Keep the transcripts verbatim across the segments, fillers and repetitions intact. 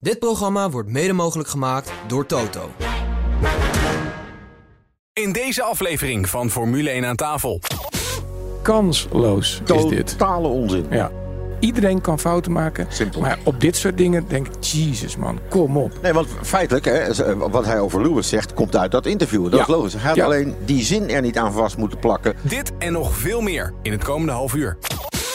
Dit programma wordt mede mogelijk gemaakt door Toto. In deze aflevering van Formule één aan tafel. Kansloos is dit. Totale onzin. Ja. Iedereen kan fouten maken. Simpel. Maar op dit soort dingen denk ik, jezus man, kom op. Nee, want feitelijk, hè, wat hij over Lewis zegt, komt uit dat interview. Dat ja. is logisch. Hij had ja. alleen die zin er niet aan vast moeten plakken. Dit en nog veel meer in het komende half uur.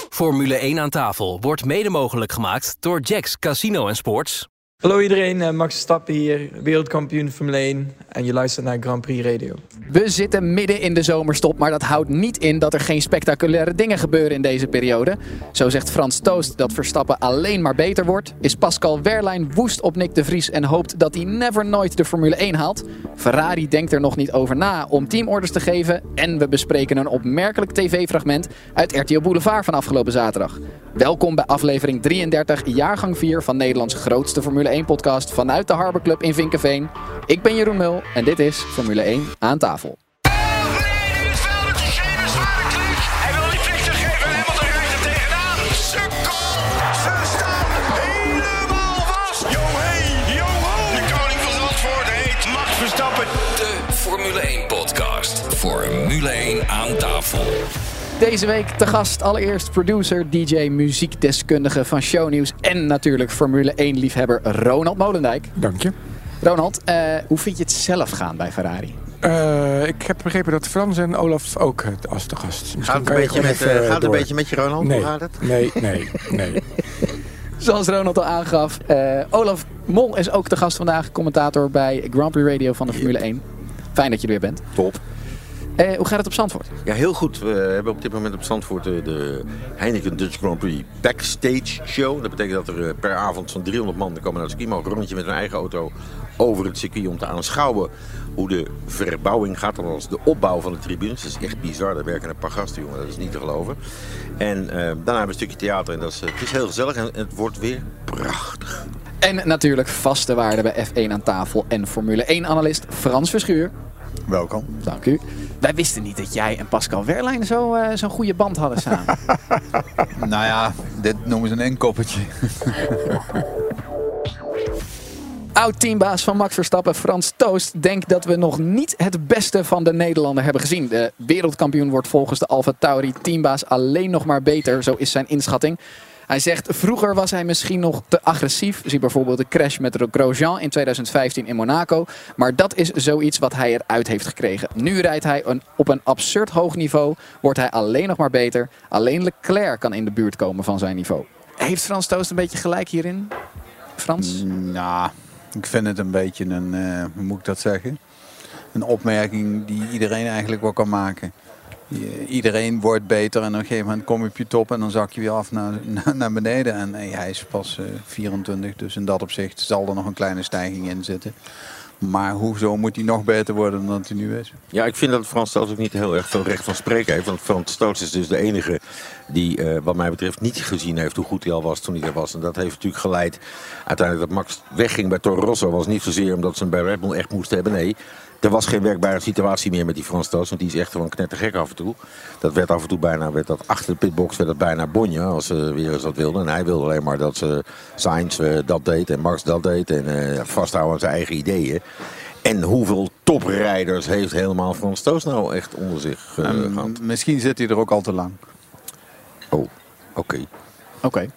Formule één aan tafel wordt mede mogelijk gemaakt door Jack's Casino en Sports. Hallo iedereen, Max Verstappen hier, wereldkampioen Formule één en je luistert naar Grand Prix Radio. We zitten midden in de zomerstop, maar dat houdt niet in dat er geen spectaculaire dingen gebeuren in deze periode. Zo zegt Frans Tost dat Verstappen alleen maar beter wordt, is Pascal Wehrlein woest op Nick de Vries en hoopt dat hij never nooit de Formule één haalt. Ferrari denkt er nog niet over na om teamorders te geven en we bespreken een opmerkelijk tv-fragment uit R T L Boulevard van afgelopen zaterdag. Welkom bij aflevering drieëndertig, jaargang vier van Nederlands grootste Formule één. één-podcast vanuit de Harbor Club in Vinkenveen. Ik ben Jeroen Mul en dit is Formule één aan tafel. Oh nee, nu is Velder te geven, zware klik. Hij wil die flikker geven en Hamilton rijdt er tegenaan. Sukkel, Verstappen, helemaal was. Johe, joho. De koning van Zandvoort heet Max Verstappen. De Formule één-podcast. Formule één aan tafel. Deze week te gast allereerst producer, D J, muziekdeskundige van Shownieuws en natuurlijk Formule één-liefhebber Ronald Molendijk. Dank je. Ronald, uh, hoe vind je het zelf gaan bij Ferrari? Uh, ik heb begrepen dat Frans en Olaf ook als de gast. Gaat het een, beetje met, uh, gaat een beetje met je, Ronald? Nee, hoe gaat het? nee, nee. nee. Zoals Ronald al aangaf, uh, Olaf Mol is ook de gast vandaag, commentator bij Grand Prix Radio van de Formule één. Fijn dat je er weer bent. Top. Eh, hoe gaat het op Zandvoort? Ja, heel goed. We hebben op dit moment op Zandvoort de, de Heineken Dutch Grand Prix Backstage Show. Dat betekent dat er per avond zo'n driehonderd man komen naar het circuit, maar een rondje met hun eigen auto over het circuit om te aanschouwen hoe de verbouwing gaat. Althans, de opbouw van de tribunes. Dat is echt bizar. Daar werken een paar gasten, jongen. Dat is niet te geloven. En eh, daarna hebben we een stukje theater. En dat is, het is heel gezellig en het wordt weer prachtig. En natuurlijk vaste waarde bij F één aan tafel en Formule één-analyst Frans Verschuur. Welkom. Dank u. Wij wisten niet dat jij en Pascal Wehrlein zo, uh, zo'n goede band hadden samen. Nou ja, dit noemen ze een enkoppertje. Oud-teambaas van Max Verstappen, Frans Tost, denkt dat we nog niet het beste van de Nederlander hebben gezien. De wereldkampioen wordt volgens de Alfa Tauri teambaas alleen nog maar beter, zo is zijn inschatting. Hij zegt, vroeger was hij misschien nog te agressief. Zie bijvoorbeeld de crash met Grosjean in tweeduizend vijftien in Monaco. Maar dat is zoiets wat hij eruit heeft gekregen. Nu rijdt hij een, op een absurd hoog niveau. Wordt hij alleen nog maar beter. Alleen Leclerc kan in de buurt komen van zijn niveau. Heeft Frans Tost een beetje gelijk hierin? Frans? Nou, ik vind het een beetje een, uh, hoe moet ik dat zeggen? Een opmerking die iedereen eigenlijk wel kan maken. Iedereen wordt beter en op een gegeven moment kom je op je top en dan zak je weer af naar, naar, naar beneden. En hey, hij is pas uh, vierentwintig, dus in dat opzicht zal er nog een kleine stijging in zitten. Maar hoezo moet hij nog beter worden dan hij nu is? Ja, ik vind dat Frans Tost ook niet heel erg veel recht van spreken heeft. Want Frans Tost is dus de enige die uh, wat mij betreft niet gezien heeft hoe goed hij al was toen hij er was. En dat heeft natuurlijk geleid uiteindelijk dat Max wegging bij Toro Rosso. Was niet zozeer omdat ze hem bij Red Bull echt moesten hebben, nee. Er was geen werkbare situatie meer met die Frans Tost, want die is echt gewoon knettergek af en toe. Dat werd af en toe bijna, werd dat achter de pitbox werd dat bijna bonje, als ze weer eens dat wilden. En hij wilde alleen maar dat ze Sainz uh, dat deed en Max dat deed en uh, vasthouden aan zijn eigen ideeën. En hoeveel toprijders heeft helemaal Frans Tost nou echt onder zich uh, um, gehad? Misschien zit hij er ook al te lang. Oh, oké. Okay. Oké. Okay.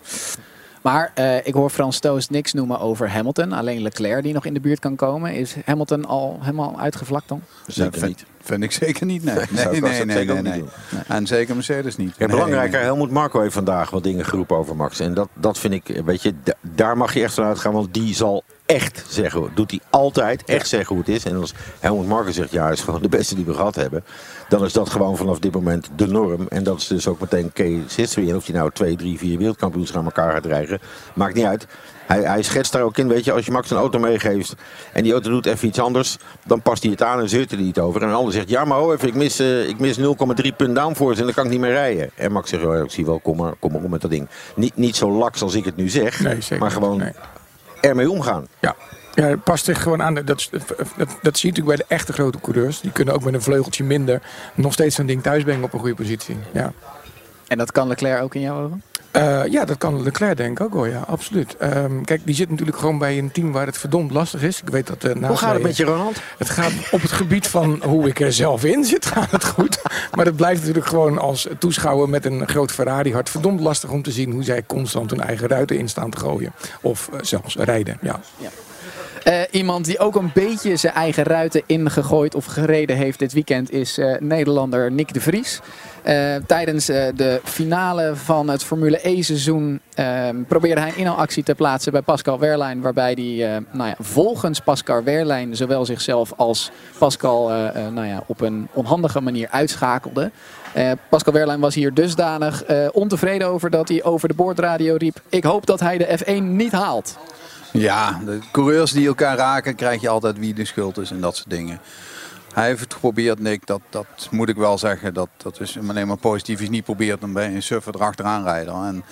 Maar uh, ik hoor Frans Tost niks noemen over Hamilton. Alleen Leclerc die nog in de buurt kan komen. Is Hamilton al helemaal uitgevlakt dan? Zeker dat vind, niet. Vind ik zeker niet. Nee, nee, nee, nee, nee, nee, zeker nee, nee. nee. En zeker Mercedes niet. Ja, nee, belangrijker, nee. Helmut Marko heeft vandaag wat dingen geroepen over Max. En dat, dat vind ik, weet je, d- daar mag je echt van uitgaan. Want die zal echt zeggen, doet hij altijd, echt zeggen hoe het is. En als Helmut Marko zegt, ja, hij is gewoon de beste die we gehad hebben. Dan is dat gewoon vanaf dit moment de norm. En dat is dus ook meteen case history. En of hij nou twee, drie, vier wereldkampioens aan elkaar gaat rijden, maakt niet uit. Hij, hij schetst daar ook in, weet je, als je Max een auto meegeeft en die auto doet even iets anders, dan past hij het aan en zeurt hij het over. En een ander zegt, ja maar ho, even, ik mis, uh, ik mis nul komma drie punt downforce en dan kan ik niet meer rijden. En Max zegt, oh, ik zie wel, kom maar, kom maar om met dat ding. Niet, niet zo laks als ik het nu zeg, nee, zeker, maar gewoon nee. ermee omgaan. Ja. Ja, het past zich gewoon aan. Dat, dat, dat, dat zie je natuurlijk bij de echte grote coureurs. Die kunnen ook met een vleugeltje minder nog steeds zo'n ding thuisbrengen op een goede positie. Ja. En dat kan Leclerc ook in jouw ogen? Uh, ja, dat kan Leclerc denk ik ook wel, ja, absoluut. Um, kijk, die zit natuurlijk gewoon bij een team waar het verdomd lastig is. Ik weet dat, uh, hoe gaat het met je, Ronald? Het gaat op het gebied van hoe ik er zelf in zit, gaat het goed. Maar het blijft natuurlijk gewoon als toeschouwer met een groot Ferrari-hart verdomd lastig om te zien hoe zij constant hun eigen ruiten in staan te gooien. Of uh, zelfs rijden, ja. ja. Uh, iemand die ook een beetje zijn eigen ruiten ingegooid of gereden heeft dit weekend is uh, Nederlander Nick de Vries. Uh, tijdens uh, de finale van het Formule één seizoen uh, probeerde hij een inhaalactie te plaatsen bij Pascal Wehrlein. Waarbij hij uh, nou ja, volgens Pascal Wehrlein zowel zichzelf als Pascal uh, uh, nou ja, op een onhandige manier uitschakelde. Uh, Pascal Wehrlein was hier dusdanig uh, ontevreden over dat hij over de boordradio riep: ik hoop dat hij de F één niet haalt. Ja, de coureurs die elkaar raken, krijg je altijd wie de schuld is en dat soort dingen. Hij heeft het geprobeerd, Nick, dat, dat moet ik wel zeggen. Dat, dat is alleen maar positief. Hij is niet probeert om bij een surfer erachteraan rijden. En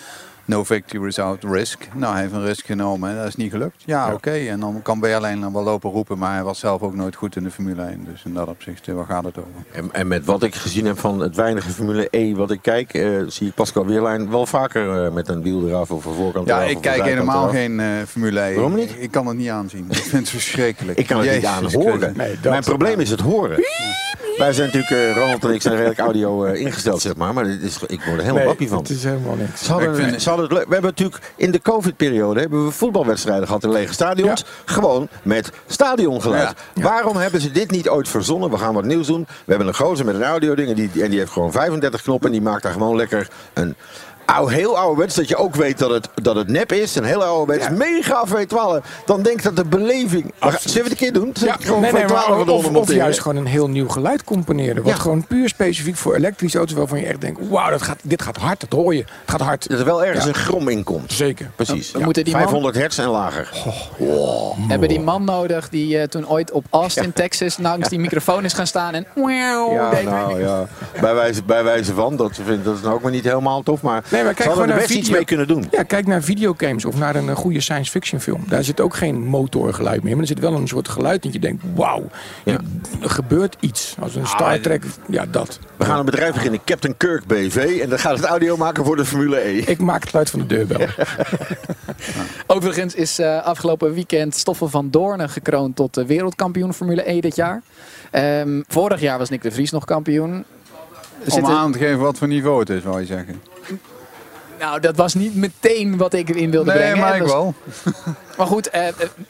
no victory without risk. Nou, hij heeft een risk genomen en dat is niet gelukt. Ja, oké. Okay. En dan kan Berlijn wel lopen roepen, maar hij was zelf ook nooit goed in de Formule één. Dus in dat opzicht, waar gaat het over? En, en met wat ik gezien heb van het weinige Formule één wat ik kijk, uh, zie ik Pascal Wehrlein wel vaker uh, met een wiel eraf of een voorkant eraf. Ja, ik kijk helemaal eraf. geen uh, Formule één. Waarom niet? Ik, ik kan het niet aanzien. Ik vind het verschrikkelijk. Ik kan het Jezus, niet aan horen. Nee, Mijn probleem is het horen. Piep. Wij zijn natuurlijk, uh, Ronald en ik zijn redelijk audio uh, ingesteld, zeg maar. Maar dit is, ik word er helemaal wappie nee, van. Het is helemaal niks. We hebben natuurlijk in de COVID-periode hebben we voetbalwedstrijden gehad in lege stadions. Ja. Gewoon met stadiongeluid. Ja. Ja. Waarom hebben ze dit niet ooit verzonnen? We gaan wat nieuws doen. We hebben een gozer met een audio-ding en die, en die heeft gewoon vijfendertig knoppen. En die maakt daar gewoon lekker een oude, heel ouderwets. Dat je ook weet dat het, dat het nep is. Een heel ouderwets. Ja. Mega V twaalf. Dan denk dat de beleving... Ach, zullen we het een keer doen? Ja. Gewoon nee, nee, maar, of, of, of juist gewoon een heel nieuw geluid componeren. Wat ja. gewoon puur specifiek voor elektrische auto's waarvan je echt denkt... Wauw, dat gaat, dit gaat hard. Dat hoor je. Het gaat hard. Dat er wel ergens ja. een grom in komt. Zeker. Precies. Ja. Ja. vijfhonderd hertz en lager. Oh, wow. Hebben die man nodig die uh, toen ooit op Austin, ja. Texas... langs die microfoon is gaan staan en... Wow, ja, nou, ja. Bij, wijze, bij wijze van. Dat, vind, dat is nou ook maar niet helemaal tof, maar... Nee, maar kijk gewoon naar video... iets mee kunnen doen. Ja, kijk naar videogames of naar een uh, goede science fiction film. Daar zit ook geen motorgeluid meer, maar er zit wel een soort geluid dat je denkt, wauw, ja. er gebeurt iets. Als een ah, Star Trek, ja dat. We gaan een bedrijf beginnen, Captain Kirk B V, en dan gaat het audio maken voor de Formule één. Ik maak het geluid van de deurbel. Ja. Overigens is uh, afgelopen weekend Stoffel Vandoorne gekroond tot uh, wereldkampioen Formule één dit jaar. Um, vorig jaar was Nick de Vries nog kampioen. Zitten... Om aan te geven wat voor niveau het is, wou je zeggen. Nou, dat was niet meteen wat ik erin wilde nee, brengen. Nee, maar ik was... wel. Maar goed, eh,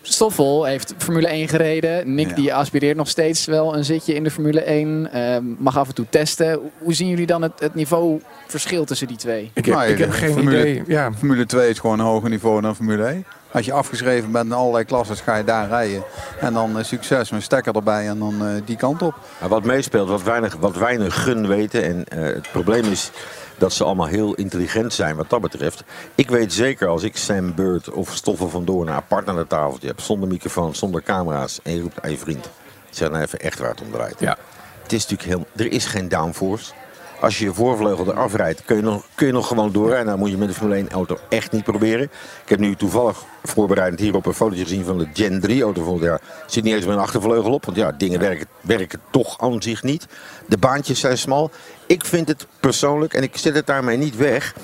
Stoffel heeft Formule één gereden. Nick ja. die aspireert nog steeds wel een zitje in de Formule één. Uh, mag af en toe testen. Hoe zien jullie dan het, het niveauverschil tussen die twee? Ik heb, nou, ik heb geen Formule, idee. Ja. Formule twee is gewoon een hoger niveau dan Formule één. Als je afgeschreven bent in allerlei klasses, ga je daar rijden. En dan uh, succes met stekker erbij en dan uh, die kant op. Ja, wat meespeelt, wat weinig, wat weinig gun weten. En uh, het probleem is... dat ze allemaal heel intelligent zijn wat dat betreft. Ik weet zeker als ik Sam Bird of Stoffel Vandoorne apart aan het tafeltje heb... zonder microfoon, zonder camera's en je roept aan je vriend... zeg nou even echt waar het om draait. Ja. Het is natuurlijk heel... Er is geen downforce. Als je je voorvleugel eraf rijdt, kun je nog, kun je nog gewoon doorrijden. Dan moet je met de Formule één auto echt niet proberen. Ik heb nu toevallig voorbereidend hierop een fotootje gezien van de Gen drie auto van het jaar. Zit niet eens met een achtervleugel op, want ja, dingen werken, werken toch aan zich niet. De baantjes zijn smal. Ik vind het persoonlijk, en ik zet het daarmee niet weg...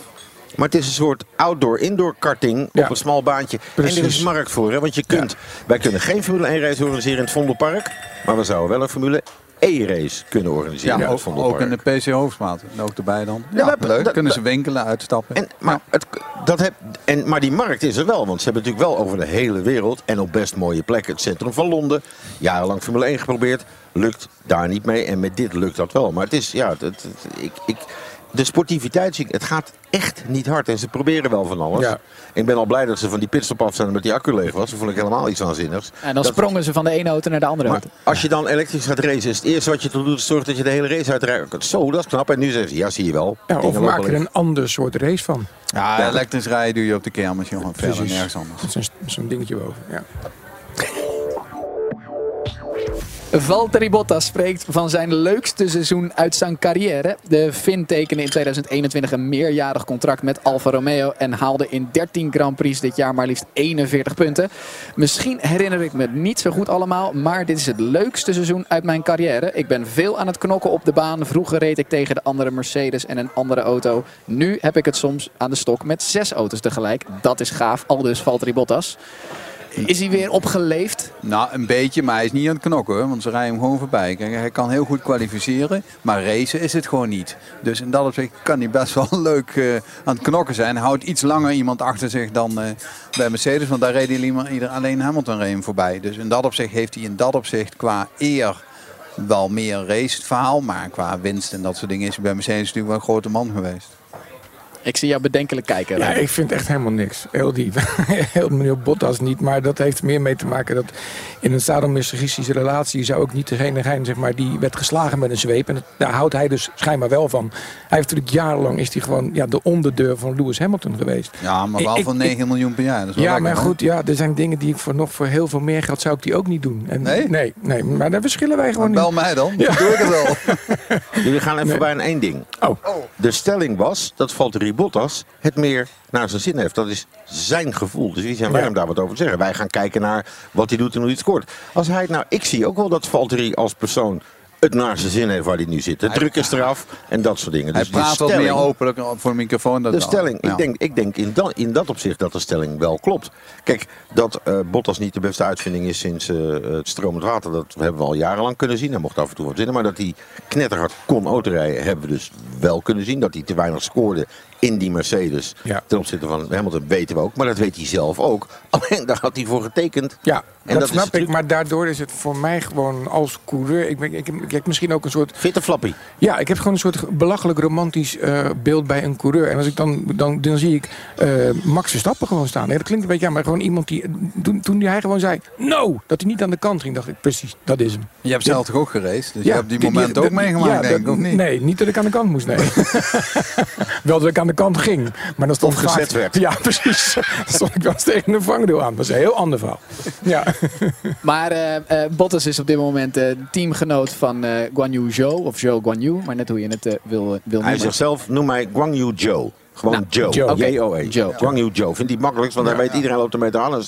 Maar het is een soort outdoor-indoor karting ja. op een smal baantje. Precies. En er is markt voor, hè? Want je kunt... Ja. Wij kunnen geen Formule één race organiseren in het Vondelpark, maar we zouden wel een Formule E-race kunnen organiseren. Ja, ook, ook in de P C Hoofdstraat. Ook erbij dan. Ja, ja, leuk. Dat, kunnen ze winkelen, uitstappen. En, maar, ja. het, dat heb, en, maar die markt is er wel. Want ze hebben natuurlijk wel over de hele wereld. En op best mooie plekken. Het centrum van Londen. Jarenlang Formule één geprobeerd. Lukt daar niet mee. En met dit lukt dat wel. Maar het is... ja, het, het, ik, ik, de sportiviteit, het gaat echt niet hard. En ze proberen wel van alles. Ja. Ik ben al blij dat ze van die pitstop af zijn omdat die accu leeg was. Dat vond ik helemaal iets waanzinnigs. En dan dat sprongen was... ze van de ene auto naar de andere auto. Als je dan elektrisch gaat racen, is het eerste wat je te doen is zorgen dat je de hele race uitrijdt. Zo, dat is knap. En nu zeggen ze, ja, zie je wel. Ja, of maak er een ander soort race van. Ja, ja. Elektrisch rijden doe je op de kermis, jongen. Verder nergens anders. Dat is een, zo'n dingetje boven, ja. Valtteri Bottas spreekt van zijn leukste seizoen uit zijn carrière. De Finn tekende in tweeduizend eenentwintig een meerjarig contract met Alfa Romeo en haalde in dertien Grand Prix dit jaar maar liefst eenenveertig punten. Misschien herinner ik me het niet zo goed allemaal, maar dit is het leukste seizoen uit mijn carrière. Ik ben veel aan het knokken op de baan. Vroeger reed ik tegen de andere Mercedes en een andere auto. Nu heb ik het soms aan de stok met zes auto's tegelijk. Dat is gaaf, aldus Valtteri Bottas. Is hij weer opgeleefd? Nou, een beetje, maar hij is niet aan het knokken hoor, want ze rijden hem gewoon voorbij. Kijk, hij kan heel goed kwalificeren, maar racen is het gewoon niet. Dus in dat opzicht kan hij best wel leuk uh, aan het knokken zijn. Hij houdt iets langer iemand achter zich dan uh, bij Mercedes, want daar reed hij alleen Hamilton reed hem voorbij. Dus in dat opzicht heeft hij in dat opzicht qua eer wel meer race verhaal, maar qua winst en dat soort dingen is hij bij Mercedes natuurlijk wel een grote man geweest. Ik zie jou bedenkelijk kijken. Ja, ik vind echt helemaal niks. Heel diep. Heel meneer Bottas niet. Maar dat heeft meer mee te maken dat in een sadomasochistische relatie zou ook niet degene zijn, zeg maar, die werd geslagen met een zweep. En dat, daar houdt hij dus schijnbaar wel van. Hij heeft natuurlijk jarenlang is hij gewoon ja, de onderdeur van Lewis Hamilton geweest. Ja, maar wel ik, van negen ik, miljoen per jaar. Dat is wel ja, lekker, maar goed. Ja, er zijn dingen die ik voor nog voor heel veel meer geld zou ik die ook niet doen. En nee? nee? Nee, maar daar verschillen wij gewoon maar bel niet. Bel mij dan. Ja. Doe ik het wel. Jullie gaan even nee. voorbij aan één ding. Oh. Oh. De stelling was, dat valt er Bottas het meer naar zijn zin heeft. Dat is zijn gevoel. Dus wie zijn wij ja. om daar wat over te zeggen? Wij gaan kijken naar wat hij doet en hoe hij het scoort. Als hij, nou, ik zie ook wel dat Valtteri als persoon het naar zijn zin heeft waar hij nu zit. De hij, druk is eraf en dat soort dingen. Dus hij praat wat meer openlijk voor de microfoon. Dat de stelling, ja. ik denk, ik denk in, dan, in dat opzicht dat de stelling wel klopt. Kijk, dat uh, Bottas niet de beste uitvinding is sinds uh, het stromend water, dat hebben we al jarenlang kunnen zien. Hij mocht af en toe wat zinnen, maar dat hij knetterhard kon autorijden hebben we dus wel kunnen zien. Dat hij te weinig scoorde in die Mercedes ja. ten opzichte van Hamilton weten we ook, maar dat weet hij zelf ook. Alleen daar had hij voor getekend. Ja, en dat, dat snap ik, maar daardoor is het voor mij gewoon als coureur, ik ben, ik, ik, ik misschien ook een soort fitte flappie. Ja, ik heb gewoon een soort belachelijk romantisch uh, beeld bij een coureur. En als ik dan, dan, dan zie ik uh, Max Verstappen gewoon staan. Ja, dat klinkt een beetje aan, maar gewoon iemand die, toen, toen hij gewoon zei, no, dat hij niet aan de kant ging, dacht ik, precies, dat is hem. Je hebt zelf toch ook geraced, dus ja, je hebt die, die moment die, ook dat, meegemaakt, ja, denk ik, of niet? Nee, niet dat ik aan de kant moest, nee. Wel dat ik aan de kant ging, maar dan stond vaak gezet werd. Ja, precies. Dan stond ik wel eens tegen een vangdoel aan. Dat is een heel ander verhaal. Ja. Maar uh, uh, Bottas is op dit moment uh, teamgenoot van uh, Guanyu Zhou, of Zhou Guanyu, maar net hoe je het uh, wil, wil noemen. Hij zegt zelf, noem mij Guanyu Zhou. Gewoon nou, Joe. Joe. Okay. J O E. Joe. Guanyu Zhou. Vindt hij makkelijkst, want ja, hij weet ja. iedereen loopt ermee te halen.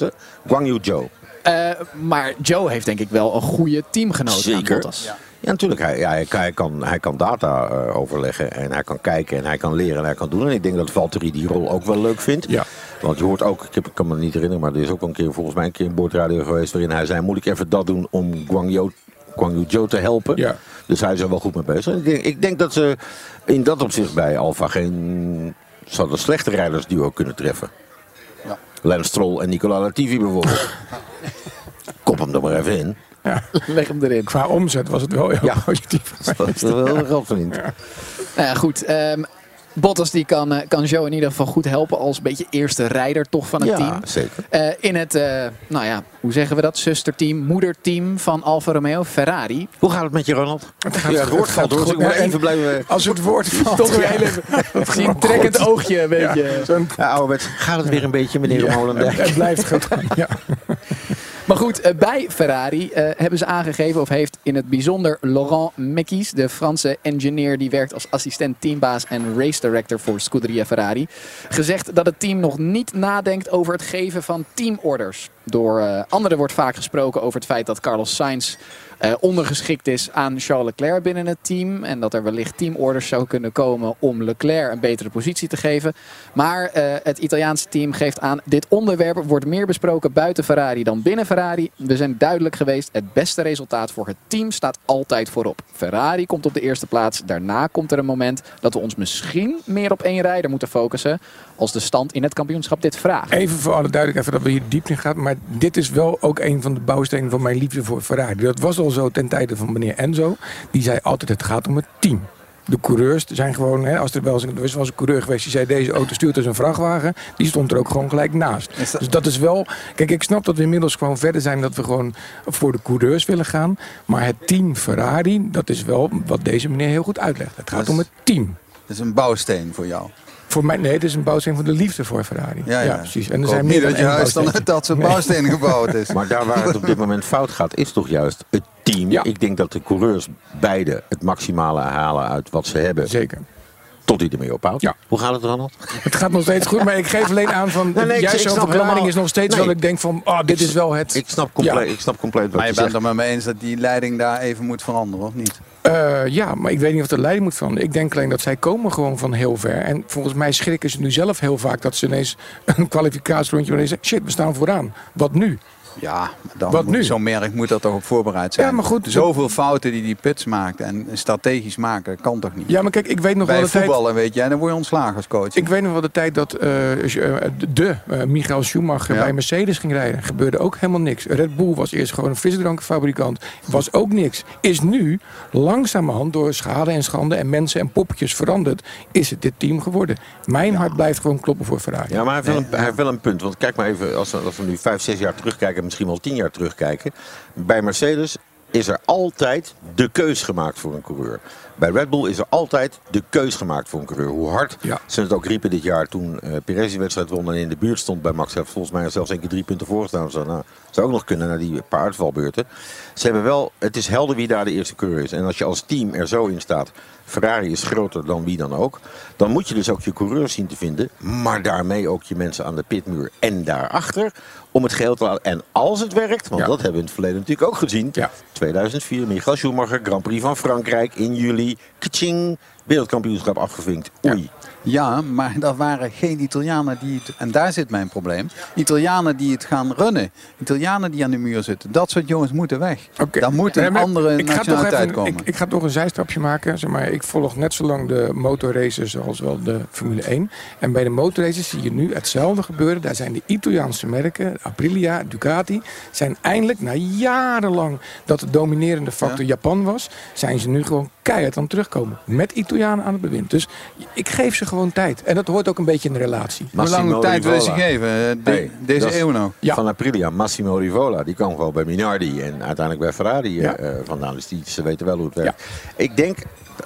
Guanyu Zhou. Uh, maar Joe heeft denk ik wel een goede teamgenoot. Zeker. Aan Bottas. Ja. Ja, natuurlijk. Hij, hij, hij, kan, hij kan data uh, overleggen en hij kan kijken en hij kan leren en hij kan doen. En ik denk dat Valtteri die rol ook wel leuk vindt. Ja. Want je hoort ook, ik, heb, ik kan me niet herinneren, maar er is ook een keer volgens mij een keer een boordradio geweest waarin hij zei, moet ik even dat doen om Guanyu, Guanyu Zhou te helpen? Ja. Dus hij is er wel goed mee bezig. Ik denk, ik denk dat ze in dat opzicht bij Alfa geen zouden slechte rijders die ook kunnen treffen. Ja. Lance Stroll en Nicola Latifi bijvoorbeeld. Kop hem er maar even in. Ja. Leg hem erin. Qua omzet was het wel heel ja. positief. Dat was wel geld verdiend. Ja. Nou ja, goed. Um, Bottas die kan, kan Joe in ieder geval goed helpen als een beetje eerste rijder toch van het ja, team. Zeker. Uh, in het, uh, nou ja, hoe zeggen we dat? Zusterteam, moederteam van Alfa Romeo, Ferrari. Hoe gaat het met je, Ronald? Het, gaat, ja, het woord gaat door. Dus even blijven. Als het woord valt. Toch weer heel even. Zie een trekkend oogje, weet je. Ja, ja, ouderwets, gaat het weer een beetje, meneer ja, Molendijk? Het blijft goed. Ja. Maar goed, bij Ferrari uh, hebben ze aangegeven, of heeft in het bijzonder Laurent Mekies, de Franse engineer die werkt als assistent teambaas en race director voor Scuderia Ferrari, gezegd dat het team nog niet nadenkt over het geven van teamorders. Door uh, anderen wordt vaak gesproken over het feit dat Carlos Sainz uh, ondergeschikt is aan Charles Leclerc binnen het team. En dat er wellicht teamorders zou kunnen komen om Leclerc een betere positie te geven. Maar uh, het Italiaanse team geeft aan, dit onderwerp wordt meer besproken buiten Ferrari dan binnen Ferrari. We zijn duidelijk geweest, het beste resultaat voor het team staat altijd voorop. Ferrari komt op de eerste plaats. Daarna komt er een moment dat we ons misschien meer op één rijder moeten focussen. Als de stand in het kampioenschap dit vraagt. Even voor alle duidelijkheid, dat we hier diep in gaan. Maar dit is wel ook een van de bouwstenen van mijn liefde voor Ferrari. Dat was al zo ten tijde van meneer Enzo. Die zei altijd, het gaat om het team. De coureurs zijn gewoon, hè, als er wel eens was een coureur geweest die zei deze auto stuurt als een vrachtwagen, die stond er ook gewoon gelijk naast. Dus dat is wel, kijk, ik snap dat we inmiddels gewoon verder zijn dat we gewoon voor de coureurs willen gaan. Maar het team Ferrari, dat is wel wat deze meneer heel goed uitlegt. Het gaat om het team. Dat is een bouwsteen voor jou. Voor mij, nee, het is een bouwsteen van de liefde voor Ferrari. Ja, ja. ja precies. En er zijn meer dan dat je huis dan uit dat zo'n bouwsteen gebouwd is. Maar daar waar het op dit moment fout gaat, is toch juist het team. Ja. Ik denk dat de coureurs beide het maximale halen uit wat ze hebben. Zeker. Tot hij ermee ophoudt. Ja. Hoe gaat het, Ronald? Het gaat nog steeds goed, maar ik geef alleen aan van... Nee, nee, juist zo'n verklaring is nog steeds nee. wel... Ik denk van, oh, dit is wel het... Ik snap compleet, ja. ik snap compleet wat je Maar je, je bent het er maar mee eens dat die leiding daar even moet veranderen, of niet? Uh, ja, maar ik weet niet of de leiding moet veranderen. Ik denk alleen dat zij komen gewoon van heel ver. En volgens mij schrikken ze nu zelf heel vaak... dat ze ineens een kwalificatierondje ineens zeggen... shit, we staan vooraan. Wat nu? Ja, dan Wat moet, nu? zo'n merk moet dat toch op voorbereid zijn. Ja, maar goed, Zoveel d- fouten die die Pits maakt en strategisch maken, kan toch niet? Ja, maar kijk, ik weet nog Bij wel de tijd... Bij voetballen, weet jij, dan word je ontslagen als coach. Ik weet nog wel de tijd dat uh, de uh, Michael Schumacher ja. bij Mercedes ging rijden. Gebeurde ook helemaal niks. Red Bull was eerst gewoon een frisdrankfabrikant. Was ook niks. Is nu langzamerhand door schade en schande en mensen en poppetjes veranderd, is het dit team geworden. Mijn ja. hart blijft gewoon kloppen voor Ferrari. Ja, maar hij heeft, nee. wel, een, hij heeft wel een punt. Want kijk maar even, als we, als we nu vijf, zes jaar terugkijken... misschien wel tien jaar terugkijken. Bij Mercedes is er altijd de keus gemaakt voor een coureur. Bij Red Bull is er altijd de keus gemaakt voor een coureur. Hoe hard ja. ze het ook riepen dit jaar toen uh, Perez de wedstrijd won en in de buurt stond bij Max. Volgens mij zelfs één keer drie punten voorgestaan. Zo, nou, zou ook nog kunnen naar die paar uitvalbeurten. Ze hebben wel, het is helder wie daar de eerste coureur is. En als je als team er zo in staat, Ferrari is groter dan wie dan ook. Dan moet je dus ook je coureurs zien te vinden. Maar daarmee ook je mensen aan de pitmuur en daarachter. Om het geheel te laten. En als het werkt, want ja. dat hebben we in het verleden natuurlijk ook gezien. Ja. tweeduizend vier, Michael Schumacher, Grand Prix van Frankrijk in juli. Kaching, wereldkampioenschap afgevinkt. Oei. Ja. ja, maar dat waren geen Italianen die het... En daar zit mijn probleem. Italianen die het gaan runnen. Italianen die aan de muur zitten. Dat soort jongens moeten weg. Okay. Daar moet een ja, andere ik nationaliteit ga even, komen. Ik, ik ga toch een zijstapje maken. Zeg maar, ik volg net zo lang de motorraces als wel de Formule één. En bij de motorraces zie je nu hetzelfde gebeuren. Daar zijn de Italiaanse merken, Aprilia, Ducati, zijn eindelijk na jarenlang dat de dominerende factor ja. Japan was, zijn ze nu gewoon keihard aan het terugkomen. Met Italianen aan het bewind. Dus ik geef ze gewoon tijd. En dat hoort ook een beetje in de relatie. Massimo Hoe lang tijd willen ze geven? De, nee, deze eeuw nou. Ja. Van Aprilia, Massimo Rivola. Die kwam gewoon bij Minardi en uiteindelijk bij Ferrari ja. uh, vandaan. Dus die, ze weten wel hoe het werkt. Ja. Ik denk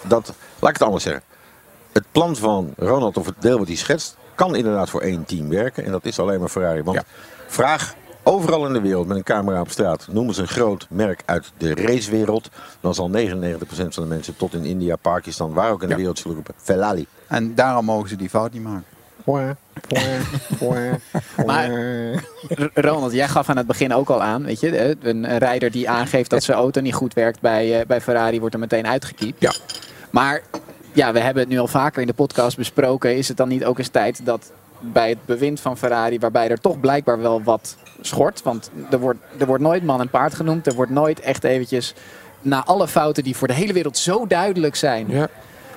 dat, laat ik het anders zeggen. Het plan van Ronald, of het deel wat hij schetst, kan inderdaad voor één team werken. En dat is alleen maar Ferrari. Want ja. vraag overal in de wereld met een camera op straat. Noemen ze een groot merk uit de racewereld. Dan zal negenennegentig procent van de mensen tot in India, Pakistan, waar ook in de ja. wereld zullen roepen. Ferrari. En daarom mogen ze die fout niet maken. Boar, boar, boar, boar. Maar Ronald, jij gaf aan het begin ook al aan, weet je, een rijder die aangeeft dat zijn auto niet goed werkt bij, uh, bij Ferrari wordt er meteen uitgekiept. Ja. Maar ja, we hebben het nu al vaker in de podcast besproken. Is het dan niet ook eens tijd dat bij het bewind van Ferrari, waarbij er toch blijkbaar wel wat schort, want er wordt, er wordt nooit man en paard genoemd, er wordt nooit echt eventjes, na alle fouten die voor de hele wereld zo duidelijk zijn, ja.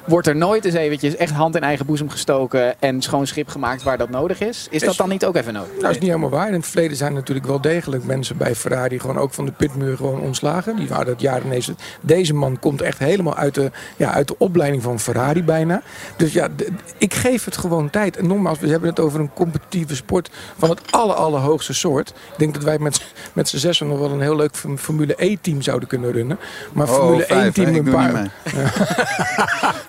wordt er nooit eens eventjes echt hand in eigen boezem gestoken en schoon schip gemaakt waar dat nodig is? Is dat dan niet ook even nodig? Nou, dat is niet helemaal waar. In het verleden zijn natuurlijk wel degelijk mensen bij Ferrari gewoon ook van de pitmuur gewoon ontslagen. Die waren dat jaar ineens. Deze man komt echt helemaal uit de, ja, uit de opleiding van Ferrari bijna. Dus ja, d- ik geef het gewoon tijd. En nogmaals, we hebben het over een competitieve sport van het aller, allerhoogste soort. Ik denk dat wij met, met z'n zessen nog wel een heel leuk Formule E-team zouden kunnen runnen. Maar oh, Formule één-team een paar...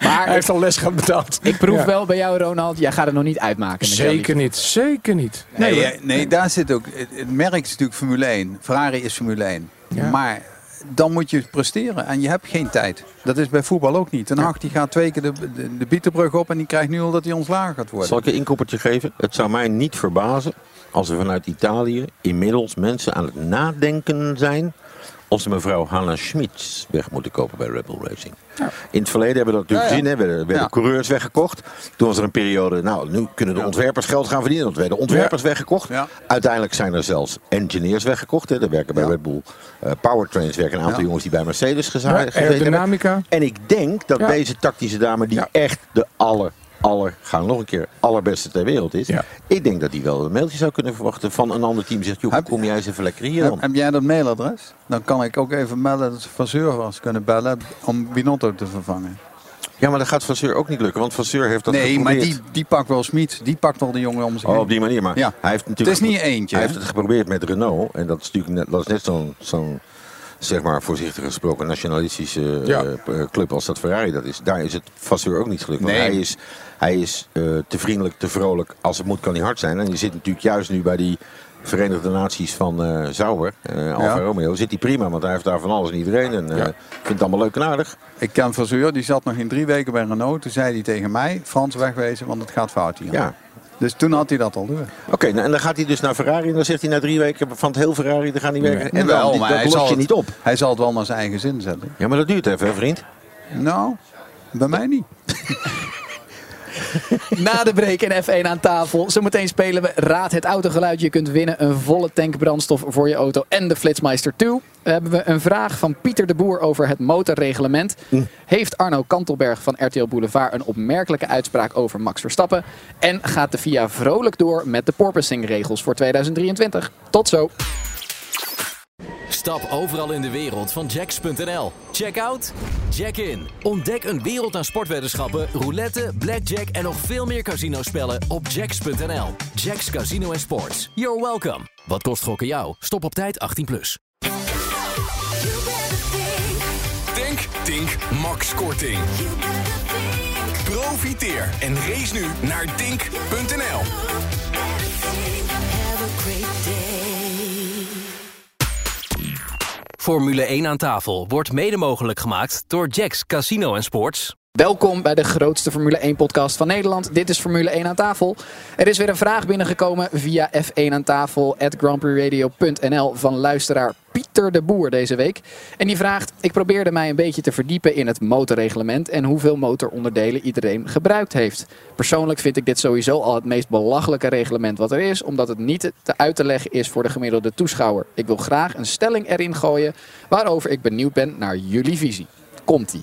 Maar hij heeft al les gehad betaald. Ik proef ja. wel bij jou, Ronald. Jij gaat het nog niet uitmaken. Zeker niet. Zeker niet. Nee, nee, nee, nee, daar zit ook... Het merk is natuurlijk Formule één. Ferrari is Formule één. Ja. Maar dan moet je presteren. En je hebt geen tijd. Dat is bij voetbal ook niet. Ten Hag die gaat twee keer de, de, de bietenbrug op en die krijgt nu al dat hij ontslagen gaat worden. Zal ik een inkoppertje geven? Het zou mij niet verbazen als er vanuit Italië inmiddels mensen aan het nadenken zijn of ze mevrouw Hannah Schmitz weg moeten kopen bij Red Bull Racing. Ja. In het verleden hebben we dat natuurlijk ja, ja. gezien. Hè? We werden ja. coureurs weggekocht. Toen was er een periode, nou, nu kunnen de ontwerpers geld gaan verdienen. Dat werden de ontwerpers ja. weggekocht. Ja. Uiteindelijk zijn er zelfs engineers weggekocht. Hè? Er werken bij ja. Red Bull uh, Powertrains werken een aantal ja. jongens die bij Mercedes gezeten ja, hebben. En ik denk dat ja. deze tactische dame, die ja. echt de aller... aller, gaan nog een keer, allerbeste ter wereld is. Ja. Ik denk dat hij wel een mailtje zou kunnen verwachten van een ander team. Zegt, joh, heb, kom jij eens even lekker hier heb, heb jij dat mailadres? Dan kan ik ook even melden dat ze Vasseur was kunnen bellen om Binotto te vervangen. Ja, maar dat gaat Vasseur ook niet lukken, want Vasseur heeft dat nee, geprobeerd. Nee, maar die, die pakt wel Smit, die pakt wel de jongen om zich heen. Oh, op die manier, maar ja. hij heeft natuurlijk... Het is niet eentje. Hij he? heeft het geprobeerd met Renault en dat is natuurlijk net, dat is net zo'n... zo'n zeg maar voorzichtig gesproken nationalistische ja. club als dat Ferrari dat is. Daar is het Vasseur ook niet gelukt. Want nee. hij is, hij is uh, te vriendelijk, te vrolijk. Als het moet kan hij hard zijn. En je zit natuurlijk juist nu bij die Verenigde Naties van uh, Zauber, uh, Alfa ja. Romeo, zit hij prima. Want hij heeft daar van alles en iedereen. En uh, ja. vindt het allemaal leuk en aardig. Ik ken Vasseur, die zat nog in drie weken bij Renault. Toen zei hij tegen mij, Frans wegwezen, want het gaat fout hier. Ja. Dus toen had hij dat al door. Oké, okay, nou, en dan gaat hij dus naar Ferrari. En dan zegt hij na drie weken van het heel Ferrari, dan gaan die werken. Nee, en wel, dan, maar dat hij zal je het, niet op. Hij zal het wel naar zijn eigen zin zetten. Ja, maar dat duurt even, hè, vriend. Nou, bij mij niet. Na de break in F één aan tafel. Zometeen spelen we Raad het autogeluid. Je kunt winnen een volle tank brandstof voor je auto en de Flitsmeister twee. Dan hebben we een vraag van Pieter de Boer over het motorreglement. Mm. Heeft Arno Kantelberg van R T L Boulevard een opmerkelijke uitspraak over Max Verstappen? En gaat de F I A vrolijk door met de porpoising-regels voor tweeduizend drieëntwintig? Tot zo! Stap overal in de wereld van jacks punt n l. Check out, check in. Ontdek een wereld aan sportweddenschappen, roulette, blackjack en nog veel meer casinospellen op jacks punt n l. Jacks Casino en Sports. You're welcome. Wat kost gokken jou? Stop op tijd achttien plus. Tank, Tink, Max korting. Profiteer en race nu naar tink punt n l. Formule één aan tafel wordt mede mogelijk gemaakt door Jacks Casino en Sports. Welkom bij de grootste Formule één podcast van Nederland. Dit is Formule één aan tafel. Er is weer een vraag binnengekomen via F één aan tafel at grandprixradio.nl van luisteraar Pieter de Boer deze week. En die vraagt, ik probeerde mij een beetje te verdiepen in het motorreglement en hoeveel motoronderdelen iedereen gebruikt heeft. Persoonlijk vind ik dit sowieso al het meest belachelijke reglement wat er is, omdat het niet te uit te leggen is voor de gemiddelde toeschouwer. Ik wil graag een stelling erin gooien waarover ik benieuwd ben naar jullie visie. Komt-ie.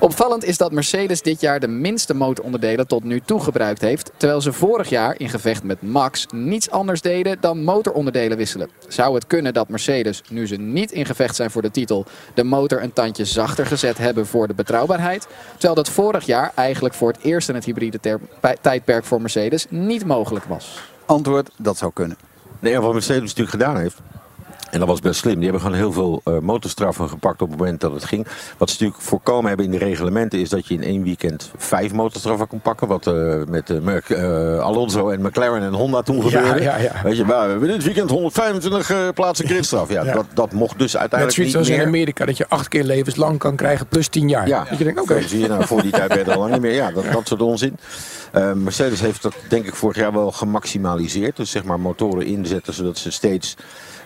Opvallend is dat Mercedes dit jaar de minste motoronderdelen tot nu toe gebruikt heeft, terwijl ze vorig jaar in gevecht met Max niets anders deden dan motoronderdelen wisselen. Zou het kunnen dat Mercedes, nu ze niet in gevecht zijn voor de titel, de motor een tandje zachter gezet hebben voor de betrouwbaarheid, terwijl dat vorig jaar eigenlijk voor het eerst in het hybride ter- tijdperk voor Mercedes niet mogelijk was? Antwoord, dat zou kunnen. Nee, wat Mercedes natuurlijk gedaan heeft. En dat was best slim. Die hebben gewoon heel veel uh, motorstraffen gepakt op het moment dat het ging. Wat ze natuurlijk voorkomen hebben in de reglementen is dat je in één weekend vijf motorstraffen kon pakken. Wat uh, met uh, Merc, uh, Alonso en McLaren en Honda toen gebeurde. Ja, ja, ja. Weet je, we hebben dit weekend honderdvijfentwintig uh, plaatsen gridstraf. Ja, ja. Dat, dat mocht dus uiteindelijk niet meer. Zoals in Amerika, dat je acht keer levenslang kan krijgen plus tien jaar. Ja. Dat je denkt, oké. Okay. Zie je nou, voor die tijd werd al lang niet meer. Ja, dat, dat soort onzin. Uh, Mercedes heeft dat denk ik vorig jaar wel gemaximaliseerd. Dus zeg maar motoren inzetten zodat ze steeds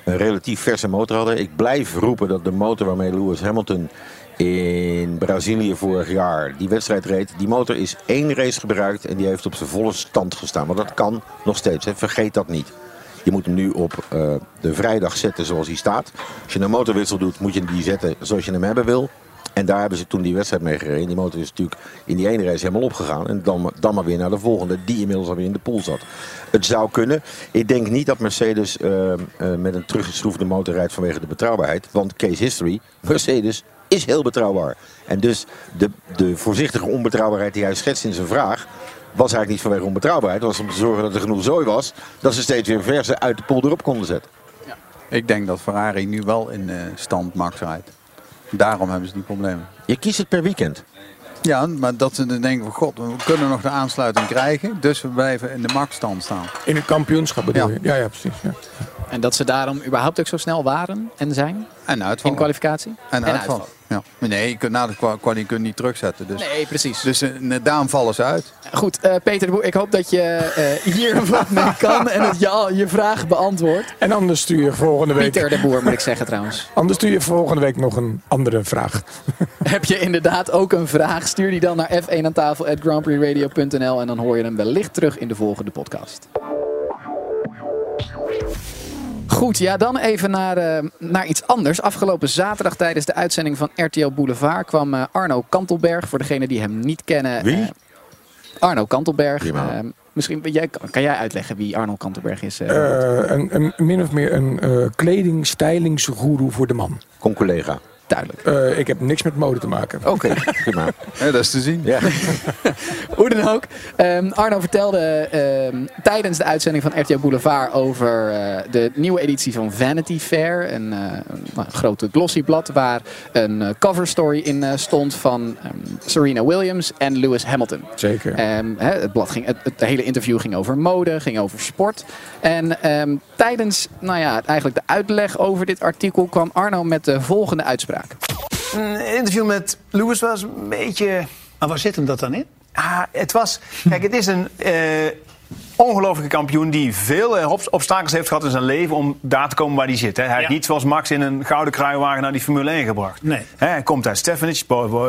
een relatief verse motor hadden. Ik blijf roepen dat de motor waarmee Lewis Hamilton in Brazilië vorig jaar die wedstrijd reed, die motor is één race gebruikt en die heeft op zijn volle stand gestaan. Want dat kan nog steeds, hè. Vergeet dat niet. Je moet hem nu op uh, de vrijdag zetten zoals hij staat. Als je een motorwissel doet, moet je die zetten zoals je hem hebben wil. En daar hebben ze toen die wedstrijd mee gereden. Die motor is natuurlijk in die ene race helemaal opgegaan. En dan, dan maar weer naar de volgende, die inmiddels alweer in de pool zat. Het zou kunnen. Ik denk niet dat Mercedes uh, uh, met een teruggeschroefde motor rijdt vanwege de betrouwbaarheid. Want case history, Mercedes is heel betrouwbaar. En dus de, de voorzichtige onbetrouwbaarheid die hij schetst in zijn vraag was eigenlijk niet vanwege onbetrouwbaarheid. Was om te zorgen dat er genoeg zooi was, dat ze steeds weer verse uit de pool erop konden zetten. Ja. Ik denk dat Ferrari nu wel in uh, stand Max rijdt. Daarom hebben ze die problemen. Je kiest het per weekend. Ja, maar dat ze dan denken van god, we kunnen nog de aansluiting krijgen. Dus we blijven in de Max-stand staan. In het kampioenschap bedoel ja. je? Ja, ja precies. Ja. En dat ze daarom überhaupt ook zo snel waren en zijn? En uitval. In kwalificatie? En, en uitval. Ja. Nee, je kunt na de kwalificatie kun niet terugzetten. Dus. Nee, precies. Dus uh, daarom vallen ze uit. Goed, uh, Peter de Boer, ik hoop dat je uh, hier wat mee kan en dat je al je vraag beantwoordt. En anders stuur je volgende week... Pieter de Boer moet ik zeggen trouwens. Anders stuur je volgende week nog een andere vraag. Heb je inderdaad ook een vraag? Stuur die dan naar F één aan tafel at grandprixradio.nl en dan hoor je hem wellicht terug in de volgende podcast. Goed, ja, dan even naar, uh, naar iets anders. Afgelopen zaterdag tijdens de uitzending van R T L Boulevard kwam uh, Arno Kantelberg. Voor degenen die hem niet kennen. Wie? Uh, Arno Kantelberg. Uh, misschien jij, kan jij uitleggen wie Arno Kantelberg is? Uh, uh, een, een, min of meer een uh, kleding-stylingsgoeroe voor de man. Con collega. duidelijk. Uh, ik heb niks met mode te maken. Oké, okay, prima. Ja, dat is te zien. Ja. Hoe dan ook. Um, Arno vertelde um, tijdens de uitzending van R T L Boulevard over uh, de nieuwe editie van Vanity Fair. Een, uh, een grote glossyblad waar een uh, cover story in uh, stond van um, Serena Williams en Lewis Hamilton. Zeker. Um, he, het, blad ging, het, het hele interview ging over mode, ging over sport. En um, tijdens nou ja, eigenlijk de uitleg over dit artikel kwam Arno met de volgende uitspraak. Een interview met Lewis was een beetje... Maar waar zit hem dat dan in? Ah, het was... Kijk, het is een uh, ongelofelijke kampioen die veel uh, obstakels heeft gehad in zijn leven om daar te komen waar hij zit. Hè. Hij ja. heeft niet zoals Max in een gouden kruiwagen naar die Formule één gebracht. Nee. Hè, hij komt uit Stevenage,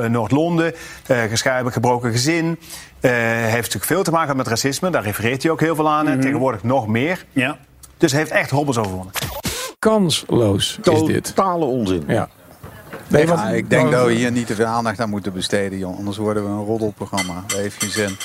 Noord-Londen, uh, gescheiden, gebroken gezin. Uh, heeft natuurlijk veel te maken met racisme, daar refereert hij ook heel veel aan. Mm-hmm. En tegenwoordig nog meer. Ja. Dus hij heeft echt hobbels overwonnen. Kansloos is dit. Totale onzin. Ja. Nee, ja, ik denk dat we hier niet te veel aandacht aan moeten besteden, jongen. Anders worden we een roddelprogramma. Dat heeft geen zin.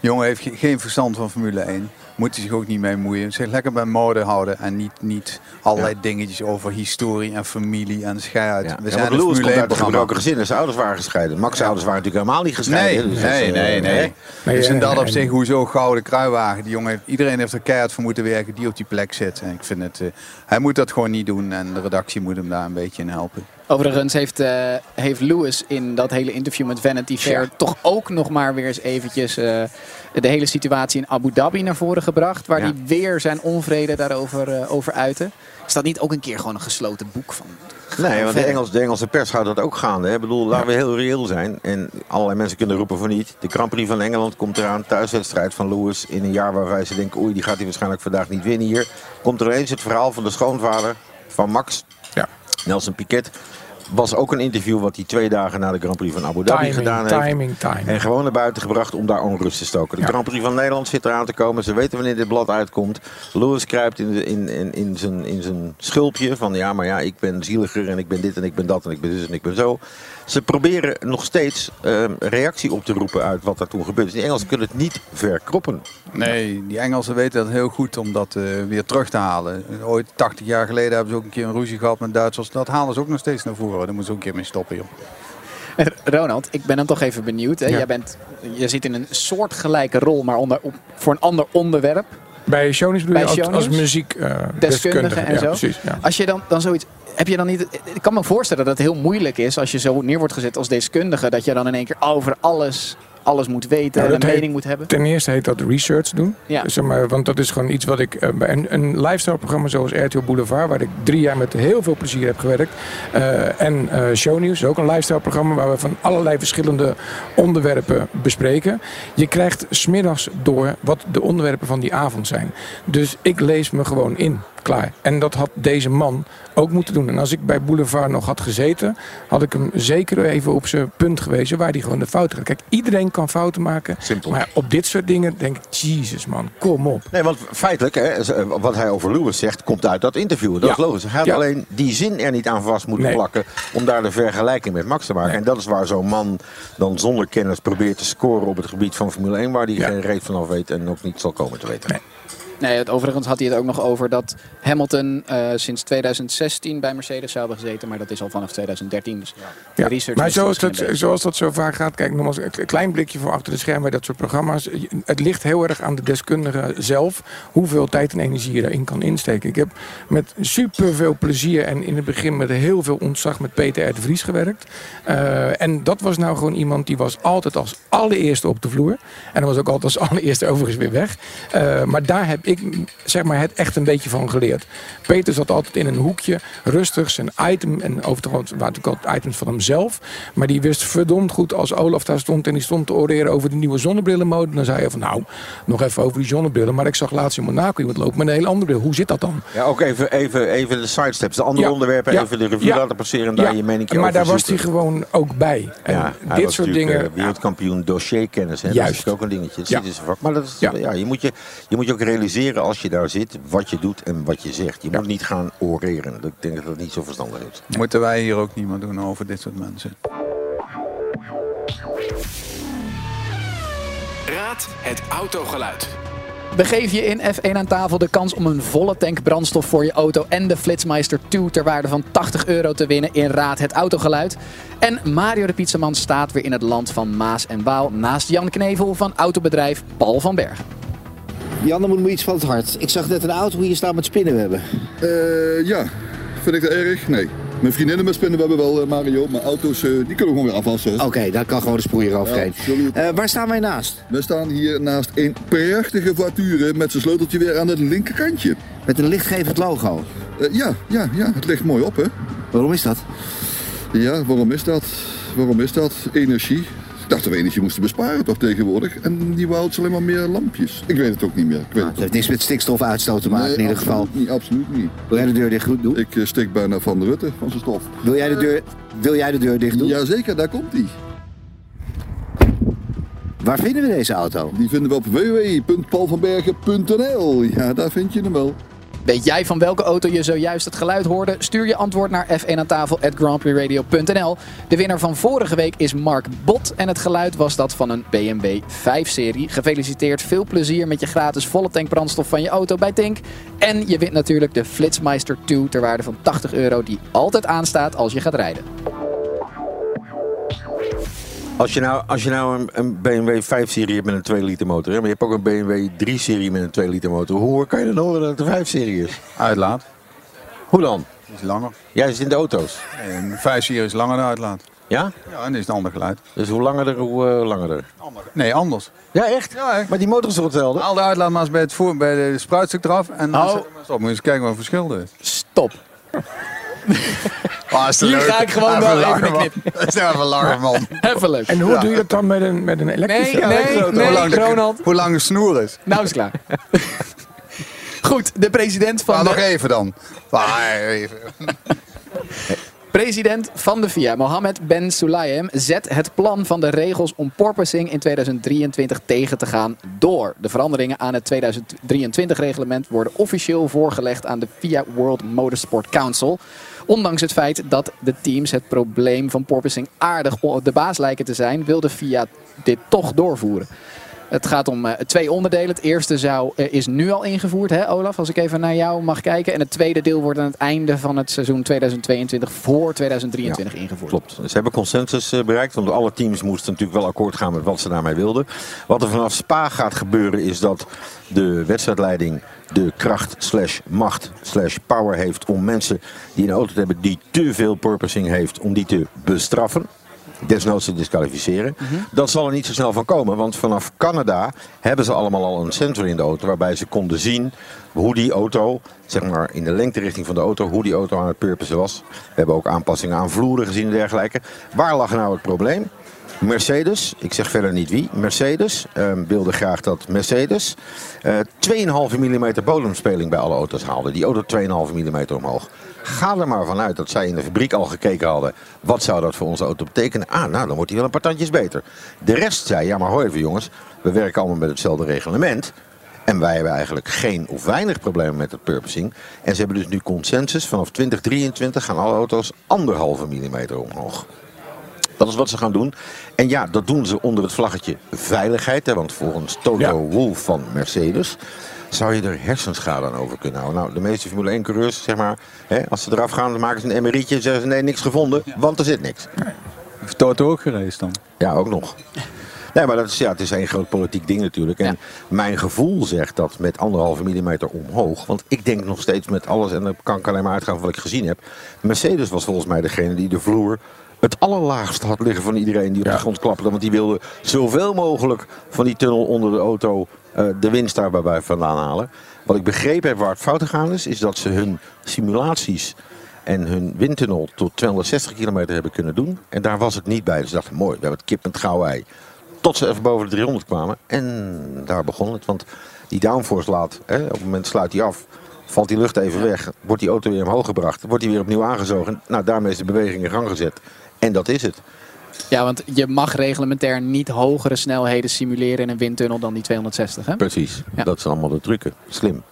Jongen heeft geen verstand van Formule één. Moet hij zich ook niet mee moeien. Zich lekker bij mode houden en niet, niet allerlei ja. dingetjes over historie en familie en scheidt. Ja. We zijn ja, Lewis komt uit een gebroken gezin en zijn ouders waren gescheiden. Max' ja. ouders waren natuurlijk helemaal niet gescheiden. Nee, dus nee, nee, nee, nee. nee. Dus in dat op zich, hoezo gouden kruiwagen? Die jongen heeft, iedereen heeft er keihard voor moeten werken die op die plek zit. En ik vind het, uh, hij moet dat gewoon niet doen en de redactie moet hem daar een beetje in helpen. Overigens heeft, uh, heeft Lewis in dat hele interview met Vanity Fair ja. toch ook nog maar weer eens eventjes uh, de hele situatie in Abu Dhabi naar voren gebracht. Waar ja. hij weer zijn onvrede daarover uh, over uitte. Is dat niet ook een keer gewoon een gesloten boek van? Nee, want de, Engels, de Engelse pers houdt dat ook gaande. Hè? Ik bedoel, laten we heel reëel zijn. En allerlei mensen kunnen roepen van niet. De Grand Prix van Engeland komt eraan. Thuiswedstrijd van Lewis in een jaar waar wij ze denken... oei, die gaat hij waarschijnlijk vandaag niet winnen hier. Komt er eens het verhaal van de schoonvader van Max... Ja. Nelson Piquet was ook een interview wat hij twee dagen na de Grand Prix van Abu Dhabi timing, gedaan heeft. Timing, timing. En gewoon naar buiten gebracht om daar onrust te stoken. De ja. Grand Prix van Nederland zit eraan te komen. Ze weten wanneer dit blad uitkomt. Lewis kruipt in, de, in, in, in, zijn, in zijn schulpje van ja, maar ja, ik ben zieliger en ik ben dit en ik ben dat en ik ben dus en ik ben zo. Ze proberen nog steeds uh, reactie op te roepen uit wat daar toen gebeurd is. Die Engelsen kunnen het niet verkroppen. Nee, die Engelsen weten dat heel goed om dat uh, weer terug te halen. Ooit, tachtig jaar geleden, hebben ze ook een keer een ruzie gehad met Duitsers. Dat halen ze ook nog steeds naar voren. Daar moeten ze ook een keer mee stoppen, joh. Ronald, ik ben dan toch even benieuwd. Hè? Ja. Jij bent, je zit in een soortgelijke rol, maar onder, op, voor een ander onderwerp. Bij Shownieuws bedoel je als, als muziekdeskundige uh, en ja, zo. Precies, ja. Als je dan, dan zoiets... Heb je dan niet, ik kan me voorstellen dat het heel moeilijk is als je zo neer wordt gezet als deskundige. Dat je dan in één keer over alles, alles moet weten nou, en een heet, mening moet hebben. Ten eerste heet dat research doen. Ja. Dus zeg maar, want dat is gewoon iets wat ik bij een, een lifestyle programma zoals R T L Boulevard. Waar ik drie jaar met heel veel plezier heb gewerkt. Uh, en uh, Shownieuws, ook een lifestyle programma waar we van allerlei verschillende onderwerpen bespreken. Je krijgt 's middags door wat de onderwerpen van die avond zijn. Dus ik lees me gewoon in. Klaar. En dat had deze man ook moeten doen. En als ik bij Boulevard nog had gezeten, had ik hem zeker even op zijn punt gewezen waar hij gewoon de fouten gaat. Kijk, iedereen kan fouten maken. Simpel. Maar op dit soort dingen denk ik, jezus man, kom op. Nee, want feitelijk, hè, wat hij over Lewis zegt, komt uit dat interview. Dat ja. is logisch. Hij had ja. alleen die zin er niet aan vast moeten nee. plakken om daar de vergelijking met Max te maken. Nee. En dat is waar zo'n man dan zonder kennis probeert te scoren op het gebied van Formule één, waar hij ja. geen reet vanaf weet en ook niet zal komen te weten. Nee. Nee, het, overigens had hij het ook nog over dat Hamilton uh, sinds twintig zestien bij Mercedes zou hebben gezeten. Maar dat is al vanaf twintig dertien. Dus ja. Ja. Maar zoals dat, zoals dat zo vaak gaat, kijk nogmaals een klein blikje voor achter de schermen bij dat soort programma's. Het ligt heel erg aan de deskundige zelf hoeveel tijd en energie je daarin kan insteken. Ik heb met superveel plezier en in het begin met heel veel ontzag met Peter R. de Vries gewerkt. Uh, en dat was nou gewoon iemand die was altijd als allereerste op de vloer. En dat was ook altijd als allereerste overigens weer weg. Uh, maar daar heb ik zeg maar het echt een beetje van geleerd. Peter zat altijd in een hoekje, rustig, zijn item. En overigens waren het ook altijd items van hemzelf. Maar die wist verdomd goed als Olaf daar stond en die stond te oreren over de nieuwe zonnebrillenmode. Dan zei hij van nou, nog even over die zonnebrillen. Maar ik zag laatst in Monaco iemand lopen met een hele andere bril. Hoe zit dat dan? Ja, ook even, even, even de sidesteps, de andere ja, onderwerpen, ja, even de revue ja, laten passeren en daar ja, je mening over. Maar daar was hij gewoon ook bij. En ja, dit was soort dingen. Uh, wereldkampioen dossierkennis. Hè? Juist. Dat is ook een dingetje. Dat ja. is een vak. Maar dat is, ja. Ja, je, moet je, je moet je ook realiseren. Als je daar zit, wat je doet en wat je zegt. Je ja. moet niet gaan oreren. Ik denk dat dat niet zo verstandig is. Nee. Moeten wij hier ook niet meer doen over dit soort mensen. Raad het autogeluid. Begeef je in F één aan tafel de kans om een volle tank brandstof voor je auto en de Flitsmeister twee ter waarde van tachtig euro te winnen in Raad het Autogeluid. En Mario de Pietseman staat weer in het land van Maas en Waal naast Jan Knevel van autobedrijf Paul van Bergen. Jan, dan moet me iets van het hart. Ik zag net een auto hier staan met spinnenwebben. Uh, ja, vind ik dat erg? Nee. Mijn vriendinnen met spinnenwebben wel, uh, Mario, maar auto's uh, die kunnen we gewoon weer afwassen. Oké, okay, daar kan gewoon de sproeier afrijden. Ja, uh, waar staan wij naast? We staan hier naast een prachtige voiture met zijn sleuteltje weer aan het linkerkantje. Met een lichtgevend logo. Uh, ja, ja, ja, het ligt mooi op, hè. Waarom is dat? Ja, waarom is dat? Waarom is dat? Energie. Ik dacht dat we energie moesten besparen toch tegenwoordig. En die wou alleen maar meer lampjes. Ik weet het ook niet meer. Ik weet nou, het heeft niks met stikstofuitstoot te maken, nee, in ieder geval. Niet, absoluut niet. Wil jij de deur dicht doen? Ik uh, steek bijna van de Rutte, van zijn stof. Wil jij de deur, wil jij de deur dicht doen? Jazeker, daar komt hij. Waar vinden we deze auto? Die vinden we op w w w punt paul van bergen punt n l. Ja, daar vind je hem wel. Weet jij van welke auto je zojuist het geluid hoorde? Stuur je antwoord naar f één aan tafel at grand prix radio punt n l. De winnaar van vorige week is Mark Bot en het geluid was dat van een B M W vijf serie. Gefeliciteerd, veel plezier met je gratis volle tank brandstof van je auto bij Tink. En je wint natuurlijk de Flitsmeister twee ter waarde van tachtig euro die altijd aanstaat als je gaat rijden. Als je nou, als je nou een, een B M W vijf serie hebt met een twee liter motor, hè? Maar je hebt ook een B M W drie serie met een twee liter motor. Hoe kan je dan horen dat het een vijf serie is? Uitlaat. Hoe dan? Is langer. Jij zit in de auto's? Een vijf serie is langer dan uitlaat. Ja? Ja, en dat is een ander geluid. Dus hoe langer er, hoe uh, langer er? Ander. Nee, anders. Ja, echt? Ja, echt. Maar die motor is toch hetzelfde? Haal de uitlaat maar eens bij het voor, bij de spruitstuk eraf en dan oh. Stop. Moet je eens kijken wat het verschil is. Stop. Oh, hier leuk. Ga ik gewoon wel even een knip. Dat is nou even langer, man. Even leuk. En hoe ja. doe je dat dan met een, met een elektrische nee, nee, auto? Nee, hoe, lang de, hoe lang de snoer is. Nou is klaar. Goed, de president van ah, de... nog even dan. Ah, even. President van de F I A, Mohammed Ben Sulayem, zet het plan van de regels om porpoising in tweeduizend drieëntwintig tegen te gaan door. De veranderingen aan het tweeduizend drieëntwintig-reglement worden officieel voorgelegd aan de F I A World Motorsport Council. Ondanks het feit dat de teams het probleem van porpoising aardig de baas lijken te zijn, wil de F I A dit toch doorvoeren. Het gaat om uh, twee onderdelen. Het eerste zou, uh, is nu al ingevoerd, hè Olaf, als ik even naar jou mag kijken. En het tweede deel wordt aan het einde van het seizoen tweeduizend tweeëntwintig voor tweeduizend drieëntwintig ja, ingevoerd. Klopt. Ze hebben consensus uh, bereikt, want alle teams moesten natuurlijk wel akkoord gaan met wat ze daarmee wilden. Wat er vanaf Spa gaat gebeuren is dat de wedstrijdleiding de kracht slash macht slash power heeft om mensen die een auto hebben die te veel porpoising heeft, om die te bestraffen. Desnoods te disqualificeren. Mm-hmm. Dat zal er niet zo snel van komen, want vanaf Canada hebben ze allemaal al een sensor in de auto waarbij ze konden zien hoe die auto, zeg maar in de lengterichting van de auto, hoe die auto aan het purposen was. We hebben ook aanpassingen aan vloeren gezien en dergelijke. Waar lag nou het probleem? Mercedes, ik zeg verder niet wie, Mercedes eh, wilde graag dat Mercedes eh, twee komma vijf millimeter bodemspeling bij alle auto's haalde. Die auto twee komma vijf millimeter omhoog. Ga er maar vanuit dat zij in de fabriek al gekeken hadden. Wat zou dat voor onze auto betekenen? Ah, nou, dan wordt hij wel een paar tandjes beter. De rest zei, ja maar hoor even jongens, we werken allemaal met hetzelfde reglement. En wij hebben eigenlijk geen of weinig problemen met het purposing. En ze hebben dus nu consensus, vanaf tweeduizend drieëntwintig gaan alle auto's anderhalve millimeter omhoog. Dat is wat ze gaan doen. En ja, dat doen ze onder het vlaggetje veiligheid. Hè, want volgens Toto ja. Wolff van Mercedes zou je er hersenschade aan over kunnen houden. Nou, de meeste Formule één-coureurs, zeg maar, hè, als ze eraf gaan, dan maken ze een M R I'tje en zeggen ze nee, niks gevonden, ja. want er zit niks. Nee. Heeft Toto ook gereisd dan? Ja, ook nog. Nee, maar dat is, ja, het is één groot politiek ding natuurlijk. En ja. mijn gevoel zegt dat met anderhalve millimeter omhoog. Want ik denk nog steeds met alles, en dan kan ik alleen maar uitgaan van wat ik gezien heb. Mercedes was volgens mij degene die de vloer het allerlaagste had liggen van iedereen die op de ja. grond klapperde. Want die wilde zoveel mogelijk van die tunnel onder de auto uh, de winst daarbij vandaan halen. Wat ik begrepen heb waar het fout gegaan is, is dat ze hun simulaties en hun windtunnel tot tweehonderdzestig kilometer hebben kunnen doen. En daar was het niet bij. Dus ze dachten, mooi, we hebben het kip met gouden ei. Tot ze even boven de driehonderd kwamen. En daar begon het. Want die downforce laat, hè, op het moment sluit die af. Valt die lucht even weg. Wordt die auto weer omhoog gebracht. Wordt die weer opnieuw aangezogen. Nou, daarmee is de beweging in gang gezet. En dat is het. Ja, want je mag reglementair niet hogere snelheden simuleren in een windtunnel dan die tweehonderdzestig, hè? Precies. Ja. Dat zijn allemaal de trucken. Slim.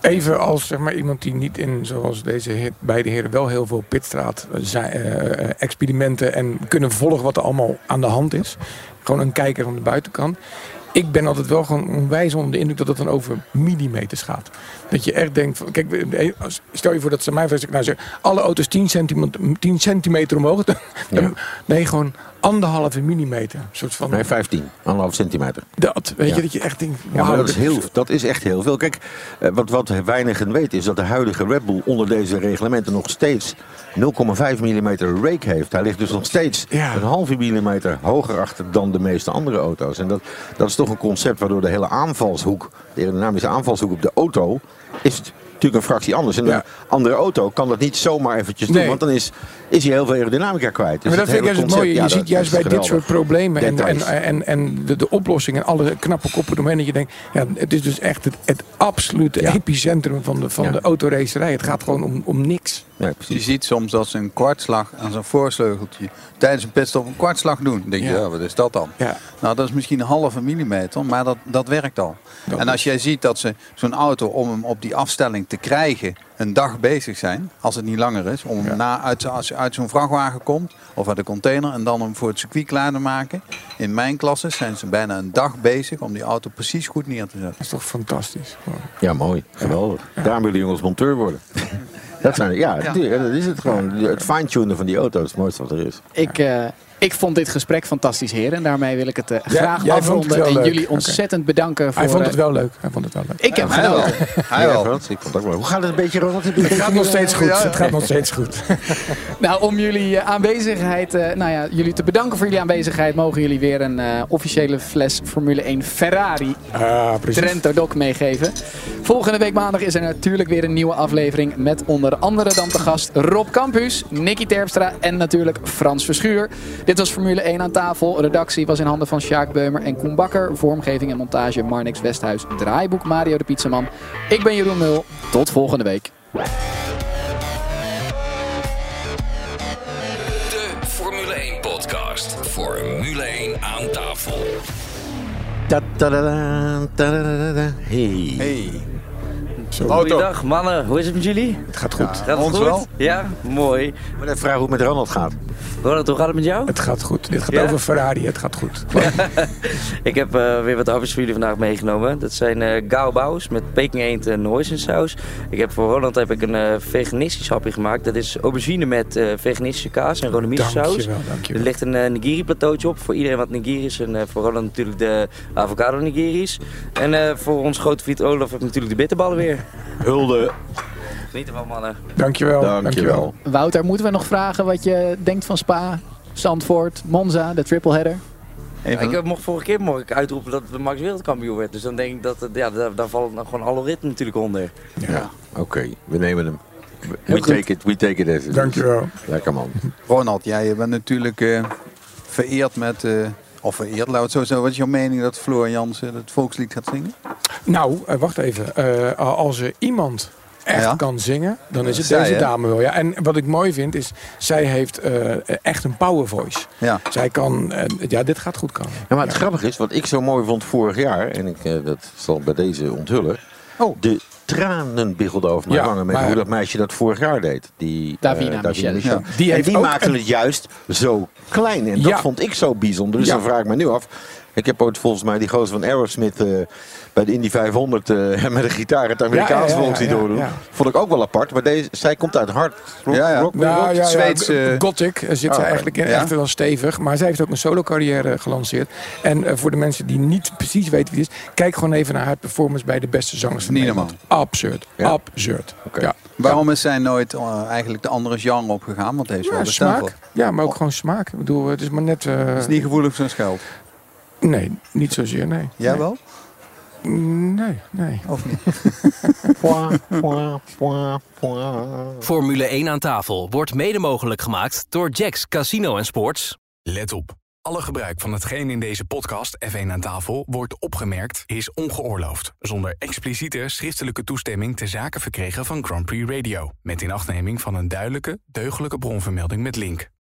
Even als zeg maar, iemand die niet in, zoals deze beide heren, wel heel veel pitstraat zijn, uh, experimenten en kunnen volgen wat er allemaal aan de hand is. Gewoon een kijker van de buitenkant. ik ben altijd wel gewoon onwijs onder de indruk dat het dan over millimeters gaat. Dat je echt denkt, van, kijk, stel je voor dat ze mij vragen, nou, zeg, alle auto's tien centimeter omhoog. Dan, ja. Nee, gewoon anderhalve millimeter. Soort van, nee, vijftien, anderhalf centimeter. Dat, weet ja. je, dat je echt denkt... Ja, maar dat, is heel, dat is echt heel veel. Kijk, wat, wat weinigen weten is dat de huidige Red Bull onder deze reglementen nog steeds nul komma vijf millimeter rake heeft. Hij ligt dus nog steeds ja. een halve millimeter hoger achter dan de meeste andere auto's. En dat, dat is toch een concept waardoor de hele aanvalshoek, de aerodynamische aanvalshoek op de auto, is natuurlijk een fractie anders. En ja. een andere auto kan dat niet zomaar eventjes doen, nee. want dan is, is hij heel veel aerodynamica kwijt. Dus maar dat vind ik juist het mooie. Ja, je ziet juist bij geweldig. dit soort problemen en, en, en, en de, de oplossingen, alle knappe koppen eromheen, dat je denkt, ja, het is dus echt het, het absolute ja. epicentrum van de, van ja. de autoracerij. Het gaat gewoon om, om niks. Ja, je ziet soms dat ze een kwartslag aan zo'n voorsleugeltje tijdens een pitstop een kwartslag doen. Dan denk je, ja. Ja, wat is dat dan? Ja. Nou, dat is misschien een halve millimeter, maar dat, dat werkt al. Dat en als jij ziet dat ze zo'n auto, om hem op die afstelling te krijgen, een dag bezig zijn, als het niet langer is, om hem ja. na uit, als uit zo'n vrachtwagen komt of uit de container en dan hem voor het circuit klaar te maken. In mijn klasse zijn ze bijna een dag bezig om die auto precies goed neer te zetten. Dat is toch fantastisch? Ja, mooi. Geweldig. Ja. Daarom willen jongens monteur worden. Dat zijn, ja, ja. Die, dat is het gewoon. Het fine-tunen van die auto is het mooiste wat er is. Ik, uh, ik vond dit gesprek fantastisch, heren. En daarmee wil ik het uh, graag ja, afronden. Het en leuk. jullie ontzettend okay. bedanken voor... Hij vond het wel leuk. Hij vond het wel leuk. Ik heb ja, genoten. Hij wel. Ja, ik vond het wel. Hoe gaat het een beetje, Ronald? Het, het gaat nog steeds goed. Ja, ja. Het gaat nog steeds goed. Nou, om jullie aanwezigheid... Uh, nou ja, jullie te bedanken voor jullie aanwezigheid. Mogen jullie weer een uh, officiële fles Formule één Ferrari ah, Trento Doc meegeven. Volgende week maandag is er natuurlijk weer een nieuwe aflevering met onder andere dan te gast Rob Campus, Nicky Terpstra en natuurlijk Frans Verschuur. Dit was Formule één aan tafel. Redactie was in handen van Sjaak Beumer en Koen Bakker. Vormgeving en montage Marnix Westhuis. Draaiboek Mario de Pietseman. Ik ben Jeroen Mul. Tot volgende week. De Formule één podcast. Formule één aan tafel. Hey. Hey. Goedendag mannen, hoe is het met jullie? Het gaat goed. Ja, gaat het ons goed? Wel? Ja, mooi. Maar dan vraag hoe het met Ronald gaat. Ronald, hoe gaat het met jou? Het gaat goed. Dit gaat ja? over Ferrari, het gaat goed. Ik heb uh, weer wat hapjes voor jullie vandaag meegenomen. Dat zijn uh, gaobao's met Peking eend en hoisinsaus. Ik heb voor Ronald heb ik een uh, veganistisch hapje gemaakt. Dat is aubergine met uh, veganistische kaas en rode miso-saus. Dankjewel, dankjewel. Er ligt een uh, nigiri plateautje op voor iedereen wat nigiri is. En uh, voor Ronald natuurlijk de avocado nigiris. En uh, voor ons grote vriend Olaf heb ik natuurlijk de bitterballen weer. Hulde. Geniet ervan, mannen. Dankjewel. Dankjewel. Dankjewel. Wouter, moeten we nog vragen wat je denkt van Spa, Zandvoort, Monza, de tripleheader? Ja, ik mocht vorige keer mocht ik uitroepen dat de Max wereldkampioen werd. Dus dan denk ik dat, ja, daar, daar valt gewoon alle ritme natuurlijk onder. Ja, ja. Oké. Okay. We nemen hem. We take it, we take it even. Dankjewel. Lekker man. Ronald, jij ja, bent natuurlijk uh, vereerd met... Uh, Of vereerd, laat het zo zijn. Wat is jouw mening dat Floor Jansen het volkslied gaat zingen? Nou, wacht even. Uh, als er iemand echt ja. kan zingen, dan is het zij, deze dame wel. Ja. En wat ik mooi vind is, zij heeft uh, echt een power voice. Ja. Zij kan, uh, ja, dit gaat goed komen. Ja, maar het ja. grappige is, wat ik zo mooi vond vorig jaar, en ik uh, dat zal bij deze onthullen. Oh. De tranen biggelden over mijn wangen ja, met maar, hoe dat meisje dat vorig jaar deed. Die, Davina uh, Davina Michel. Ja. Die, heeft die maakte een... het juist zo klein. En ja. dat vond ik zo bijzonder. Dus ja. dan vraag ik me nu af. Ik heb ooit volgens mij die gozer van Aerosmith uh, bij de Indy vijfhonderd uh, met een gitaar het Amerikaanse volks die doordoen. Ja, ja. Vond ik ook wel apart. Maar deze, zij komt uit hard rock, ja, ja. rock, rock, nou, rock ja, Zweeds. Ja, gothic zit ze oh, eigenlijk in. Ja. Echt wel stevig. Maar zij heeft ook een solo carrière gelanceerd. En uh, voor de mensen die niet precies weten wie het is, kijk gewoon even naar haar performance bij de beste zangers van Nederland. Absurd. Ja. Absurd. Okay. Ja. Waarom is zij nooit uh, eigenlijk de andere genre opgegaan? Want heeft ja, wel de smaak. Tempo. Ja, maar ook gewoon smaak. Ik bedoel, het is maar net... Uh, het is niet gevoelig voor zijn geld. Nee, niet zozeer, nee. Jij nee. wel? Nee, nee. Of niet? Formule één aan tafel wordt mede mogelijk gemaakt door Jack's Casino en Sports. Let op. Alle gebruik van hetgeen in deze podcast F één aan tafel wordt opgemerkt is ongeoorloofd. Zonder expliciete schriftelijke toestemming ter zake verkregen van Grand Prix Radio. Met inachtneming van een duidelijke, deugdelijke bronvermelding met link.